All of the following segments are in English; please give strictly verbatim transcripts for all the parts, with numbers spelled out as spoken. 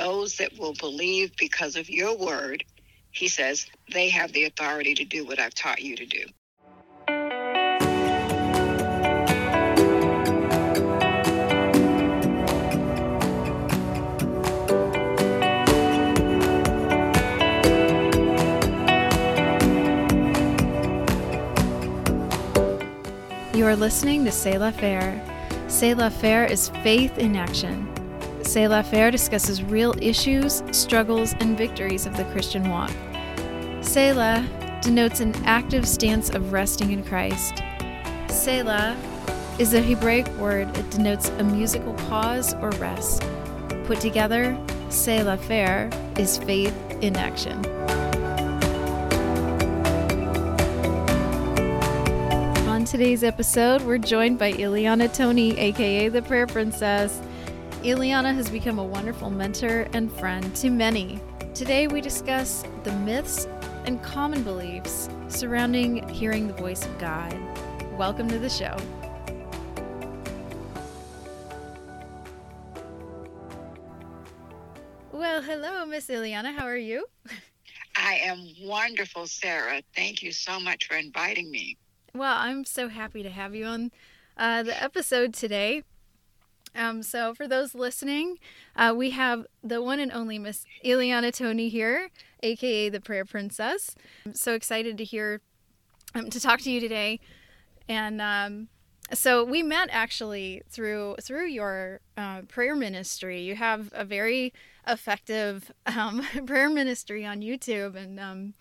those that will believe because of your word, he says, they have the authority to do what I've taught you to do. You are listening to Selah Fair. Selah Fair is faith in action. Selah Fair discusses real issues, struggles, and victories of the Christian walk. Selah denotes an active stance of resting in Christ. Selah is a Hebraic word that denotes a musical pause or rest. Put together, Selah Fair is faith in action. On today's episode, we're joined by Eliana Toney, aka the Prayer Princess. Eliana has become a wonderful mentor and friend to many. Today we discuss the myths and common beliefs surrounding hearing the voice of God. Welcome to the show. Well, hello, Miss Eliana. How are you? I am wonderful, Sarah. Thank you so much for inviting me. Well, I'm so happy to have you on uh, the episode today. Um, so for those listening, uh, we have the one and only Miss Eliana Toney here, aka the Prayer Princess. I'm so excited to hear, um, to talk to you today. And um, so we met actually through through your uh, prayer ministry. You have a very effective um, prayer ministry on YouTube, and um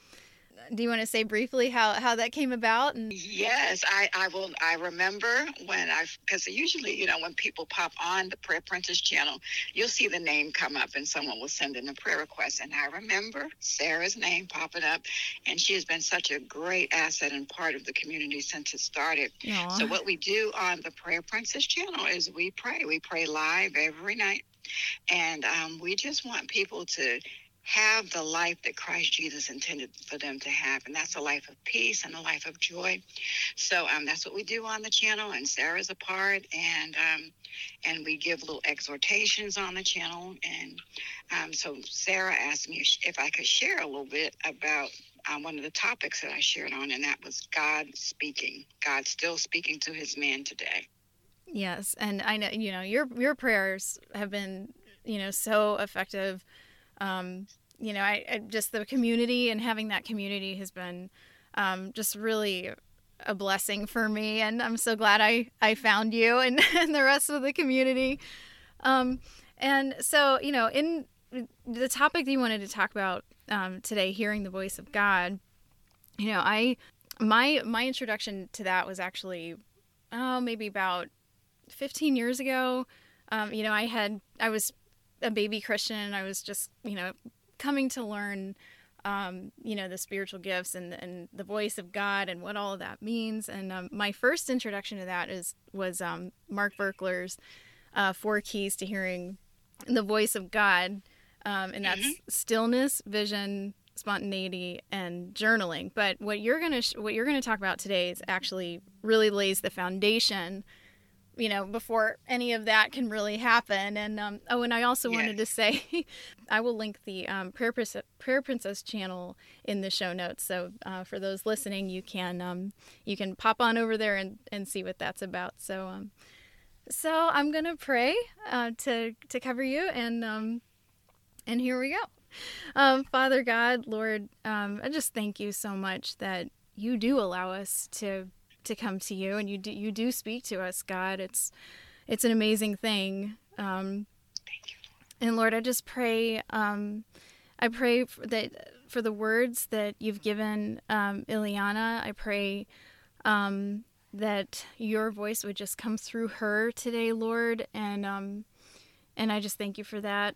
do you want to say briefly how, how that came about? And yes, I, I will. I remember when I, because usually, you know, when people pop on the Prayer Princess channel, you'll see the name come up and someone will send in a prayer request. And I remember Sarah's name popping up, and she has been such a great asset and part of the community since it started. Aww. So what we do on the Prayer Princess channel is we pray. We pray live every night. And um, we just want people to have the life that Christ Jesus intended for them to have. And that's a life of peace and a life of joy. So um, that's what we do on the channel. And Sarah's a part. And um, and we give little exhortations on the channel. And um, so Sarah asked me if I could share a little bit about um, one of the topics that I shared on. And that was God speaking. God still speaking to his man today. Yes. And I know, you know, your your prayers have been, you know, so effective. Um, you know, I, I just the community and having that community has been um, just really a blessing for me. And I'm so glad I, I found you and, and the rest of the community. Um, and so, you know, in the topic that you wanted to talk about um, today, hearing the voice of God, you know, I my my introduction to that was actually, oh, maybe about fifteen years ago. Um, you know, I had I was a baby Christian, and I was just, you know, coming to learn, um, you know, the spiritual gifts and, and the voice of God and what all of that means. And um, my first introduction to that is was um, Mark Berkler's uh, Four Keys to Hearing the Voice of God. Um, and that's mm-hmm. stillness, vision, spontaneity, and journaling. But what you're going to, sh- what you're going to talk about today is actually really lays the foundation, you know, before any of that can really happen. And, um, oh, and I also yes. wanted to say, I will link the um, Prayer, Pris- Prayer Princess channel in the show notes. So uh, for those listening, you can um, you can pop on over there and, and see what that's about. So um, so I'm going to pray uh, to to cover you. And, um, and here we go. Um, Father God, Lord, um, I just thank you so much that you do allow us to to come to you, and you do, you do speak to us, God. It's, it's an amazing thing. Um, Thank you. And Lord, I just pray, um, I pray for that, for the words that you've given, um, Eliana. I pray, um, that your voice would just come through her today, Lord. And, um, and I just thank you for that.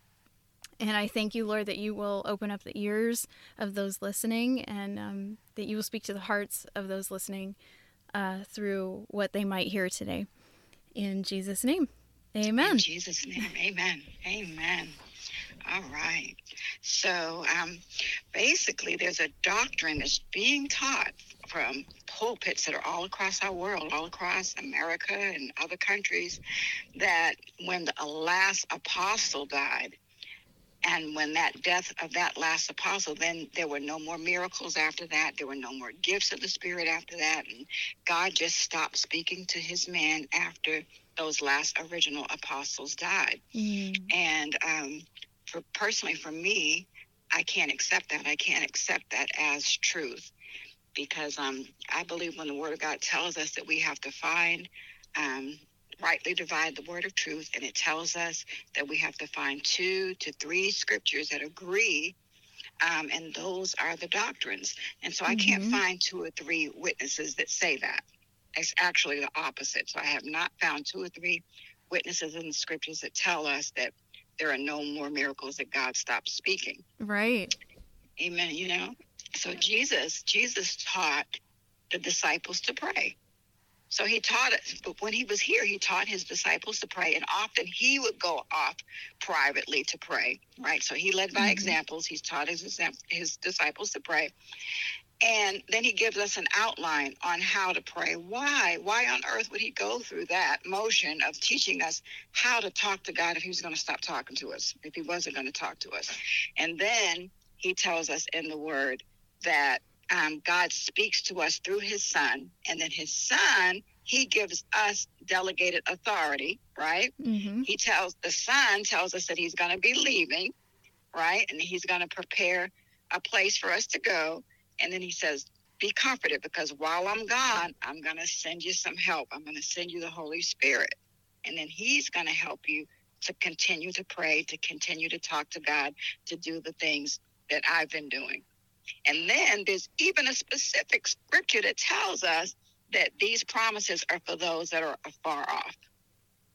And I thank you, Lord, that you will open up the ears of those listening, and, um, that you will speak to the hearts of those listening, Uh, through what they might hear today. In Jesus' name, amen. In Jesus' name, amen. Amen. All right. So um, basically, there's a doctrine that's being taught from pulpits that are all across our world, all across America and other countries, that when the last apostle died, And when that death of that last apostle, then there were no more miracles after that. There were no more gifts of the Spirit after that. And God just stopped speaking to his man after those last original apostles died. Mm. And um, for personally, for me, I can't accept that. I can't accept that as truth, because um, I believe when the Word of God tells us that we have to find, um, rightly divide the word of truth, and it tells us that we have to find two to three scriptures that agree, um, and those are the doctrines. And so mm-hmm. I can't find two or three witnesses that say that. It's actually the opposite. So I have not found two or three witnesses in the scriptures that tell us that there are no more miracles, that God stopped speaking. Right. Amen. You know, so Jesus, Jesus taught the disciples to pray. So he taught us, but when he was here, he taught his disciples to pray, and often he would go off privately to pray, right? So he led by mm-hmm. examples. He's taught his, his disciples to pray. And then he gives us an outline on how to pray. Why? Why on earth would he go through that motion of teaching us how to talk to God if he was going to stop talking to us, if he wasn't going to talk to us? And then he tells us in the Word that Um, God speaks to us through his son, and then his son, he gives us delegated authority, right? Mm-hmm. He tells, the son tells us that he's going to be leaving, right? And he's going to prepare a place for us to go. And then he says, be comforted, because while I'm gone, I'm going to send you some help. I'm going to send you the Holy Spirit. And then he's going to help you to continue to pray, to continue to talk to God, to do the things that I've been doing. And then there's even a specific scripture that tells us that these promises are for those that are afar off.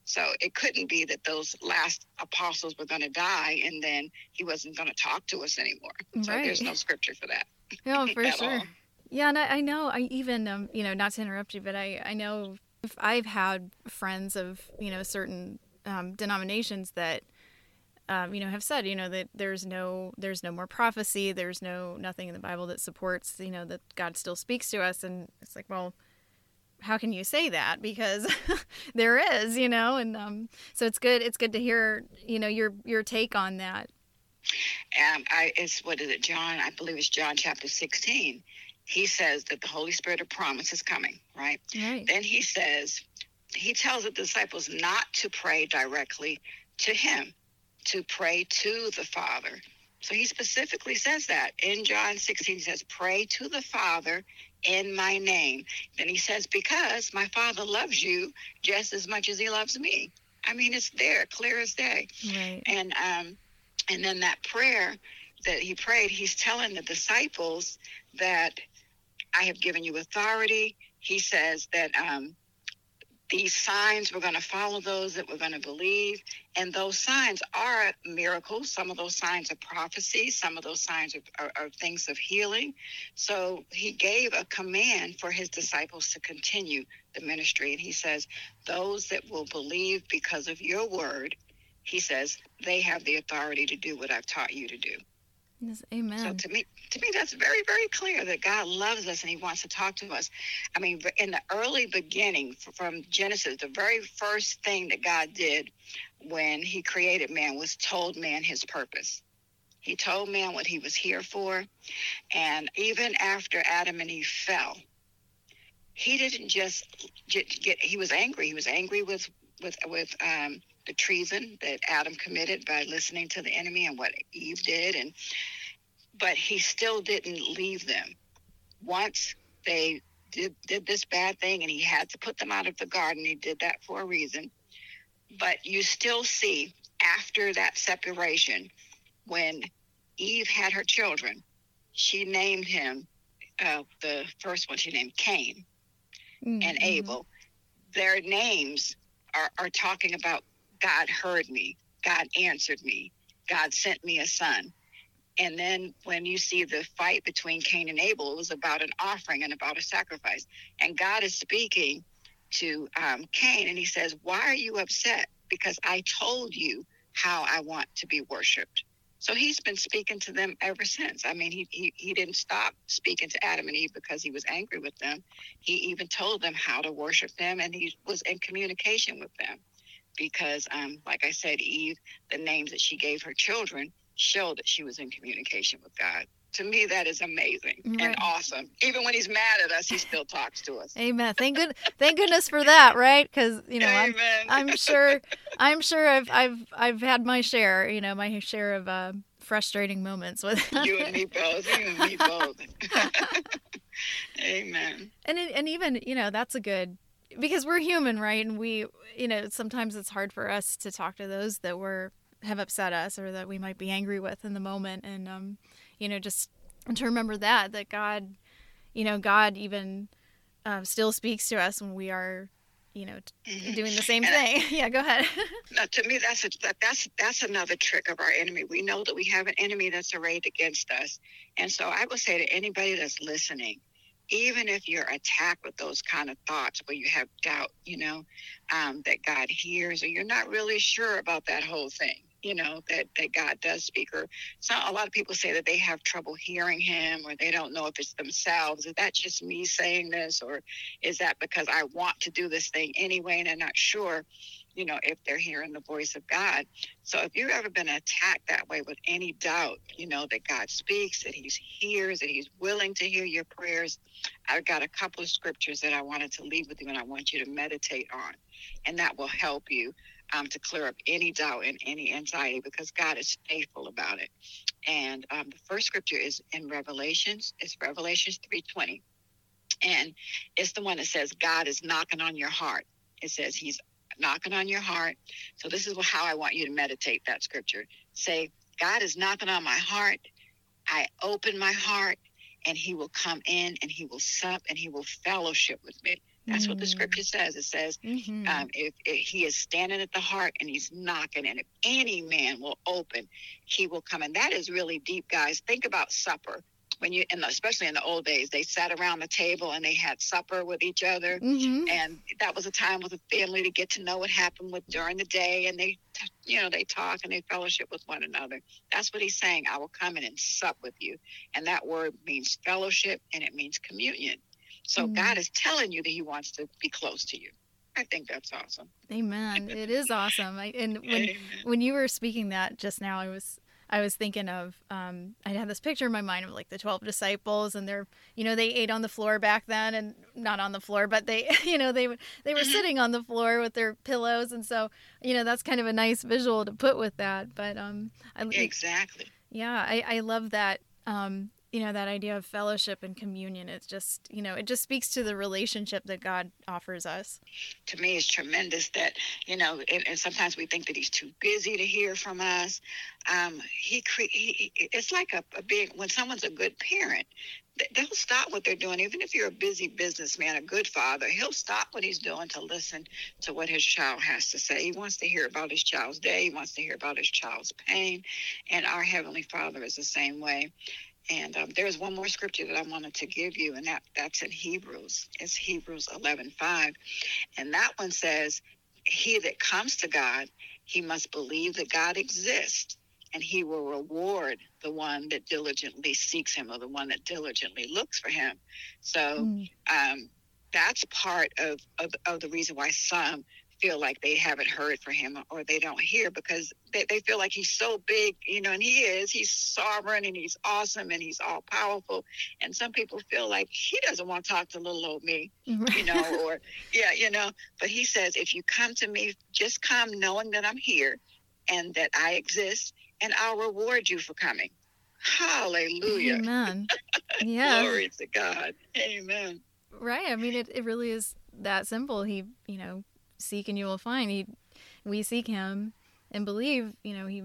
So it couldn't be that those last apostles were going to die and then he wasn't going to talk to us anymore. So right. There's no scripture for that. No, for sure. All. Yeah, and I, I know I even, um, you know, not to interrupt you, but I, I know if I've had friends of, you know, certain um, denominations that, Um, you know, have said, you know, that there's no, there's no more prophecy. There's no, nothing in the Bible that supports, you know, that God still speaks to us. And it's like, well, how can you say that? Because there is, you know, and um, so it's good. It's good to hear, you know, your, your take on that. Um, I, it's, what is it, John? I believe it's John chapter sixteen. He says that the Holy Spirit of promise is coming, right? Right. Then he says, he tells the disciples not to pray directly to him, to pray to the Father. So he specifically says that. In John sixteen, he says, pray to the Father in my name. Then he says, because my Father loves you just as much as he loves me. I mean, it's there, clear as day. Right. And um, and then that prayer that he prayed, he's telling the disciples that I have given you authority. He says that um, these signs were going to follow those that were going to believe. And those signs are miracles. Some of those signs are prophecy. Some of those signs are, are, are things of healing. So he gave a command for his disciples to continue the ministry. And he says, those that will believe because of your word, he says, they have the authority to do what I've taught you to do. Amen. So to me, to me, that's very, very clear that God loves us and he wants to talk to us. I mean, in the early beginning from Genesis, the very first thing that God did when he created man was told man his purpose. He told man what he was here for. And even after Adam and Eve fell, he didn't just get, he was angry. He was angry with, with, with, um, the treason that Adam committed by listening to the enemy and what Eve did. And but he still didn't leave them. Once they did, did this bad thing and he had to put them out of the garden, he did that for a reason. But you still see after that separation, when Eve had her children, she named him, uh, the first one she named Cain mm-hmm. and Abel. Their names are, are talking about God heard me, God answered me, God sent me a son. And then when you see the fight between Cain and Abel, it was about an offering and about a sacrifice. And God is speaking to um, Cain, and he says, why are you upset? Because I told you how I want to be worshipped. So he's been speaking to them ever since. I mean, he, he he didn't stop speaking to Adam and Eve because he was angry with them. He even told them how to worship them, and he was in communication with them. Because, um, like I said, Eve, the names that she gave her children, show that she was in communication with God. To me, that is amazing right. and awesome. Even when he's mad at us, he still talks to us. Amen. Thank good, thank goodness for that, right? Because you know, I'm, I'm sure, I'm sure I've, I've, I've had my share. You know, my share of uh, frustrating moments with you and me both. You and me both. Amen. And it, and even you know, that's a good because we're human, right? And we, you know, sometimes it's hard for us to talk to those that were have upset us or that we might be angry with in the moment, and um. You know, just to remember that, that God, you know, God even um, still speaks to us when we are, you know, t- doing the same and thing. I, yeah, go ahead. No, to me, that's a, that's that's another trick of our enemy. We know that we have an enemy that's arrayed against us. And so I would say to anybody that's listening, even if you're attacked with those kind of thoughts where you have doubt, you know, um, that God hears or you're not really sure about that whole thing. You know, that, that God does speak. Or so a lot of people say that they have trouble hearing him or they don't know if it's themselves. Is that just me saying this? Or is that because I want to do this thing anyway and I'm not sure, you know, if they're hearing the voice of God? So if you've ever been attacked that way with any doubt, you know, that God speaks, that he hears, that he's willing to hear your prayers, I've got a couple of scriptures that I wanted to leave with you and I want you to meditate on. And that will help you. Um, to clear up any doubt and any anxiety because God is faithful about it. And um, the first scripture is in Revelations. It's Revelations three twenty. And it's the one that says God is knocking on your heart. It says he's knocking on your heart. So this is how I want you to meditate that scripture. Say, God is knocking on my heart. I open my heart and he will come in and he will sup and he will fellowship with me. That's what the scripture says. It says mm-hmm. um, if, if he is standing at the heart and he's knocking, and if any man will open, he will come. And that is really deep, guys. Think about supper. When you, and especially in the old days, they sat around the table and they had supper with each other. Mm-hmm. And that was a time with the family to get to know what happened with during the day. And they, you know, they talk and they fellowship with one another. That's what he's saying. I will come in and sup with you. And that word means fellowship and it means communion. So God is telling you that he wants to be close to you. I think that's awesome. Amen. It is awesome. I, and when Amen. when you were speaking that just now, I was I was thinking of um, I had this picture in my mind of like the twelve disciples, and they're you know they ate on the floor back then, and not on the floor, but they you know they they were mm-hmm. sitting on the floor with their pillows, and so you know that's kind of a nice visual to put with that. But um, I, exactly. Yeah, I I love that. Um, You know, that idea of fellowship and communion, it's just, you know, it just speaks to the relationship that God offers us. To me, it's tremendous that, you know, and, and sometimes we think that he's too busy to hear from us. Um, he, cre- he It's like a, a being, when someone's a good parent, they'll stop what they're doing. Even if you're a busy businessman, a good father, he'll stop what he's doing to listen to what his child has to say. He wants to hear about his child's day. He wants to hear about his child's pain. And our Heavenly Father is the same way. And um, there's one more scripture that I wanted to give you, and that, that's in Hebrews. It's Hebrews eleven five. And that one says, he that comes to God, he must believe that God exists, and he will reward the one that diligently seeks him, or the one that diligently looks for him. So mm. um, that's part of, of, of the reason why some feel like they haven't heard from him or they don't hear because they, they feel like he's so big, you know, and he is, he's sovereign and he's awesome and he's all powerful. And some people feel like he doesn't want to talk to little old me, you know, or yeah, you know, but he says, if you come to me, just come knowing that I'm here and that I exist and I'll reward you for coming. Hallelujah. Amen. Yeah. Glory to God. Amen. Right. I mean, it, it really is that simple. He, you know, seek and you will find. He, we seek him and believe, you know, he,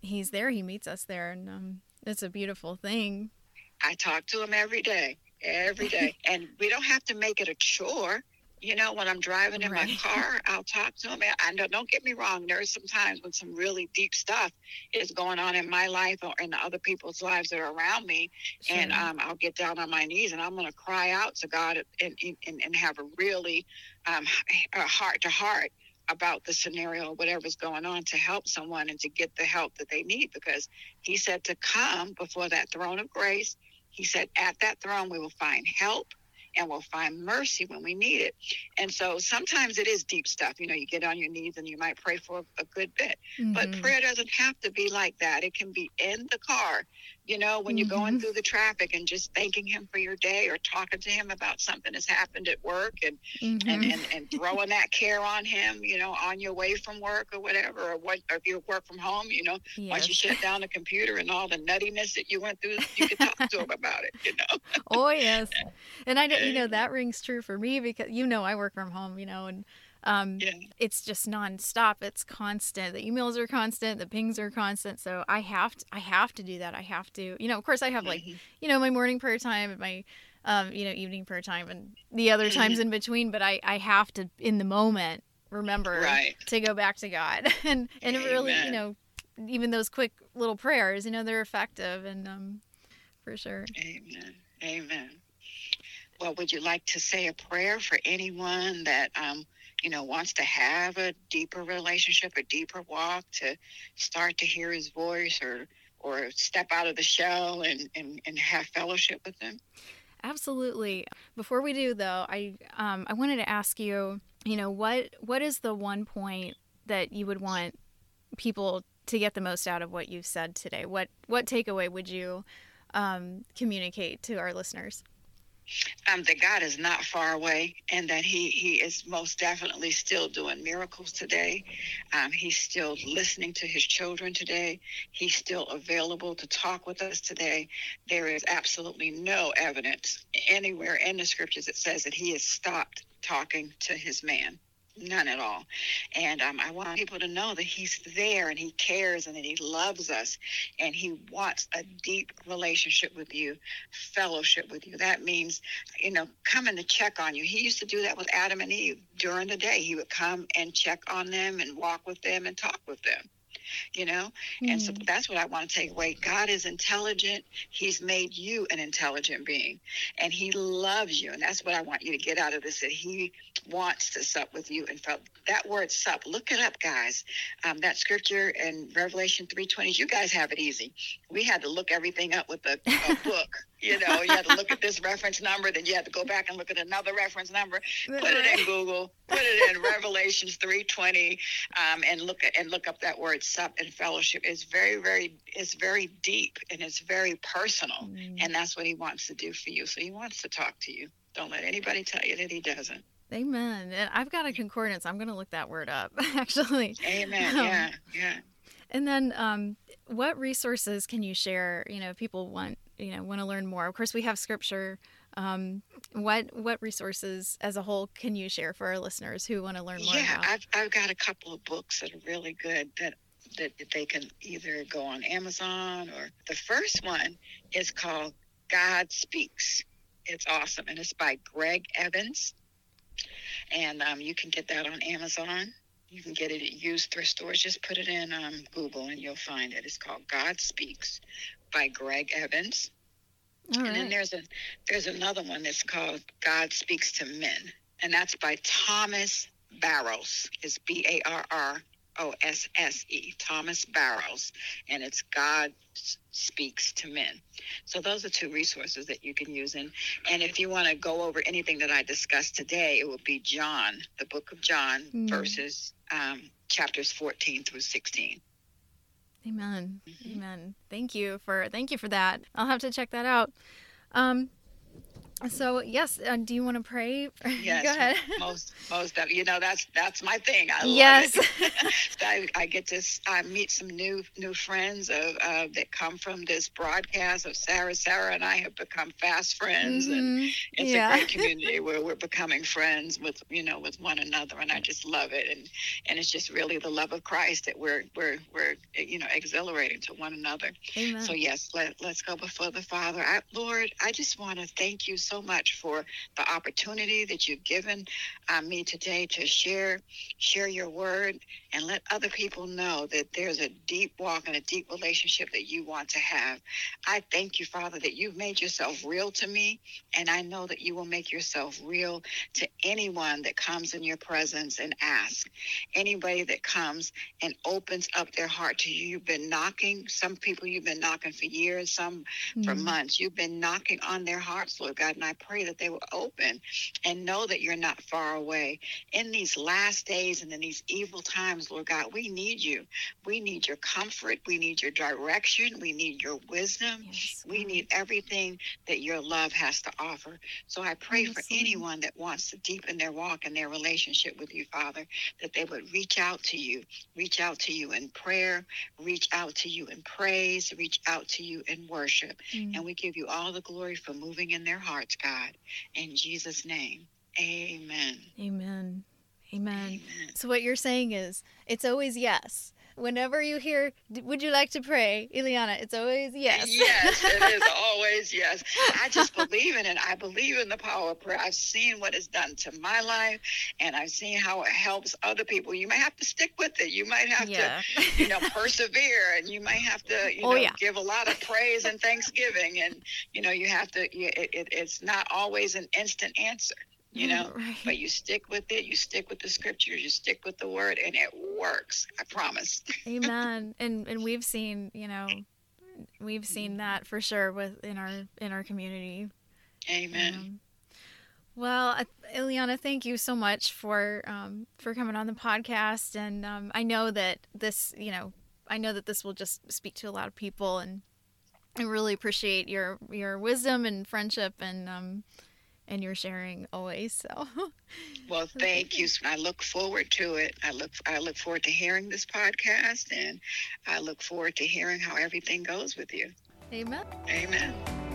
he's there. He meets us there. And um, it's a beautiful thing. I talk to him every day, every day. And we don't have to make it a chore. You know, when I'm driving in right. my car, I'll talk to him. I don't, don't get me wrong. There's sometimes when some really deep stuff is going on in my life or in the other people's lives that are around me. Sure. And um, I'll get down on my knees and I'm going to cry out to God and, and, and have a really um, a heart to heart about the scenario or whatever's going on to help someone and to get the help that they need, because he said to come before that throne of grace. He said, at that throne, we will find help. and we'll find mercy when we need it. And so sometimes it is deep stuff. You know, you get on your knees and you might pray for a good bit. Mm-hmm. But prayer doesn't have to be like that. It can be in the car, you know, when mm-hmm. you're going through the traffic and just thanking him for your day, or talking to him about something that's happened at work, and mm-hmm. and, and, and throwing that care on him, you know, on your way from work or whatever, or, what, or if you work from home, you know, yes. once you shut down the computer and all the nuttiness that you went through, you can talk to him about it, you know. Oh, yes. And I, you know, that rings true for me because, you know, I work from home, you know, and um, yeah. it's just nonstop. It's constant. The emails are constant. The pings are constant. So I have to, I have to do that. I have to, you know, of course I have like, mm-hmm. you know, my morning prayer time and my, um, you know, evening prayer time and the other mm-hmm. times in between, but I, I have to, in the moment, remember right. to go back to God and, and Amen. Really, you know, even those quick little prayers, you know, they're effective and, um, for sure. Amen. Amen. Well, would you like to say a prayer for anyone that, um, you know, wants to have a deeper relationship, a deeper walk, to start to hear his voice, or, or step out of the shell and, and, and have fellowship with him? Absolutely. Before we do though, I, um, I wanted to ask you, you know, what, what is the one point that you would want people to get the most out of what you've said today? What, what takeaway would you, um, communicate to our listeners? Um, that God is not far away, and that he, he is most definitely still doing miracles today. Um, he's still listening to his children today. He's still available to talk with us today. There is absolutely no evidence anywhere in the scriptures that says that he has stopped talking to his man. None at all. And um, I want people to know that he's there, and he cares, and that he loves us, and he wants a deep relationship with you, fellowship with you. That means, you know, coming to check on you. He used to do that with Adam and Eve during the day. He would come and check on them and walk with them and talk with them. You know, mm-hmm. and so that's what I want to take away. God is intelligent. He's made you an intelligent being, and he loves you. And that's what I want you to get out of this, that he wants to sup with you. And felt that word sup, look it up, guys. Um, that scripture in Revelation three twenty, you guys have it easy. We had to look everything up with a, a book. You know, you had to look at this reference number, then you had to go back and look at another reference number, put it in Google, put it in Revelations three twenty, um, and look at, and look up that word sup and fellowship. It's very, very, it's very deep, and it's very personal. Mm. And that's what he wants to do for you. So he wants to talk to you. Don't let anybody tell you that he doesn't. Amen. And I've got a concordance. I'm going to look that word up, actually. Amen. Um, yeah. Yeah. And then um, what resources can you share, you know, if people want, you know, want to learn more? Of course, we have scripture. Um, what what resources as a whole can you share for our listeners who want to learn more? Yeah, about? I've, I've got a couple of books that are really good that, that, that they can either go on Amazon, or the first one is called God Speaks. It's awesome. And it's by Greg Evans. And um, you can get that on Amazon. You can get it at used thrift stores. Just put it in um, Google and you'll find it. It's called God Speaks by Greg Evans. All and right. then there's a there's another one that's called God Speaks to Men, and that's by Thomas Barrows. It's B A R R O S S E, Thomas Barrows, and it's God Speaks to Men. So those are two resources that you can use. And, and if you want to go over anything that I discussed today, it would be John, the book of John, mm. verses, um, chapters fourteen through sixteen. Amen. Mm-hmm. Amen. Thank you for, thank you for that. I'll have to check that out. Um, So, yes, uh, do you want to pray? Yes, go ahead. most, most of, you know, that's, that's my thing. I yes. love it. so I, I get to I meet some new, new friends of, uh, that come from this broadcast of Sarah. Sarah and I have become fast friends, mm-hmm. and it's yeah. a great community where we're becoming friends with, you know, with one another. And I just love it. And, and it's just really the love of Christ that we're, we're, we're, you know, exhilarating to one another. Amen. So yes, let, let's go before the Father. I, Lord, I just want to thank you so much for the opportunity that you've given uh, me today to share share your word, and let other people know that there's a deep walk and a deep relationship that you want to have. I thank you, Father, that you've made yourself real to me, and I know that you will make yourself real to anyone that comes in your presence and asks. Anybody that comes and opens up their heart to you. You've been knocking. Some people you've been knocking for years, some mm-hmm. for months. You've been knocking on their hearts, Lord God. and I pray that they will open and know that you're not far away. In these last days and in these evil times, Lord God, we need you. We need your comfort. We need your direction. We need your wisdom. Yes, we need everything that your love has to offer. So I pray yes, for anyone that wants to deepen their walk and their relationship with you, Father, that they would reach out to you, reach out to you in prayer, reach out to you in praise, reach out to you in worship. Mm. And we give you all the glory for moving in their hearts, God. In Jesus' name, amen. Amen. Amen. Amen. So what you're saying is, it's always yes. Whenever you hear, would you like to pray, Eliana, it's always yes. Yes, it is always yes. I just believe in it. I believe in the power of prayer. I've seen what it's done to my life, and I've seen how it helps other people. You might have to stick with it. You might have yeah. to, you know, persevere, and you might have to, you oh, know, yeah. give a lot of praise and thanksgiving. And, you know, you have to, it, it, it's not always an instant answer. You know, right. But you stick with it. You stick with the scriptures. You stick with the word, and it works. I promise. Amen. And and we've seen, you know, we've seen that for sure with in our in our community. Amen. Um, well, Eliana, thank you so much for um, for coming on the podcast, and um, I know that this, you know, I know that this will just speak to a lot of people, and I really appreciate your your wisdom and friendship and. Um, And you're sharing always, so. Well, thank you. I look forward to it. I look I look forward to hearing this podcast, and I look forward to hearing how everything goes with you. Amen. Amen.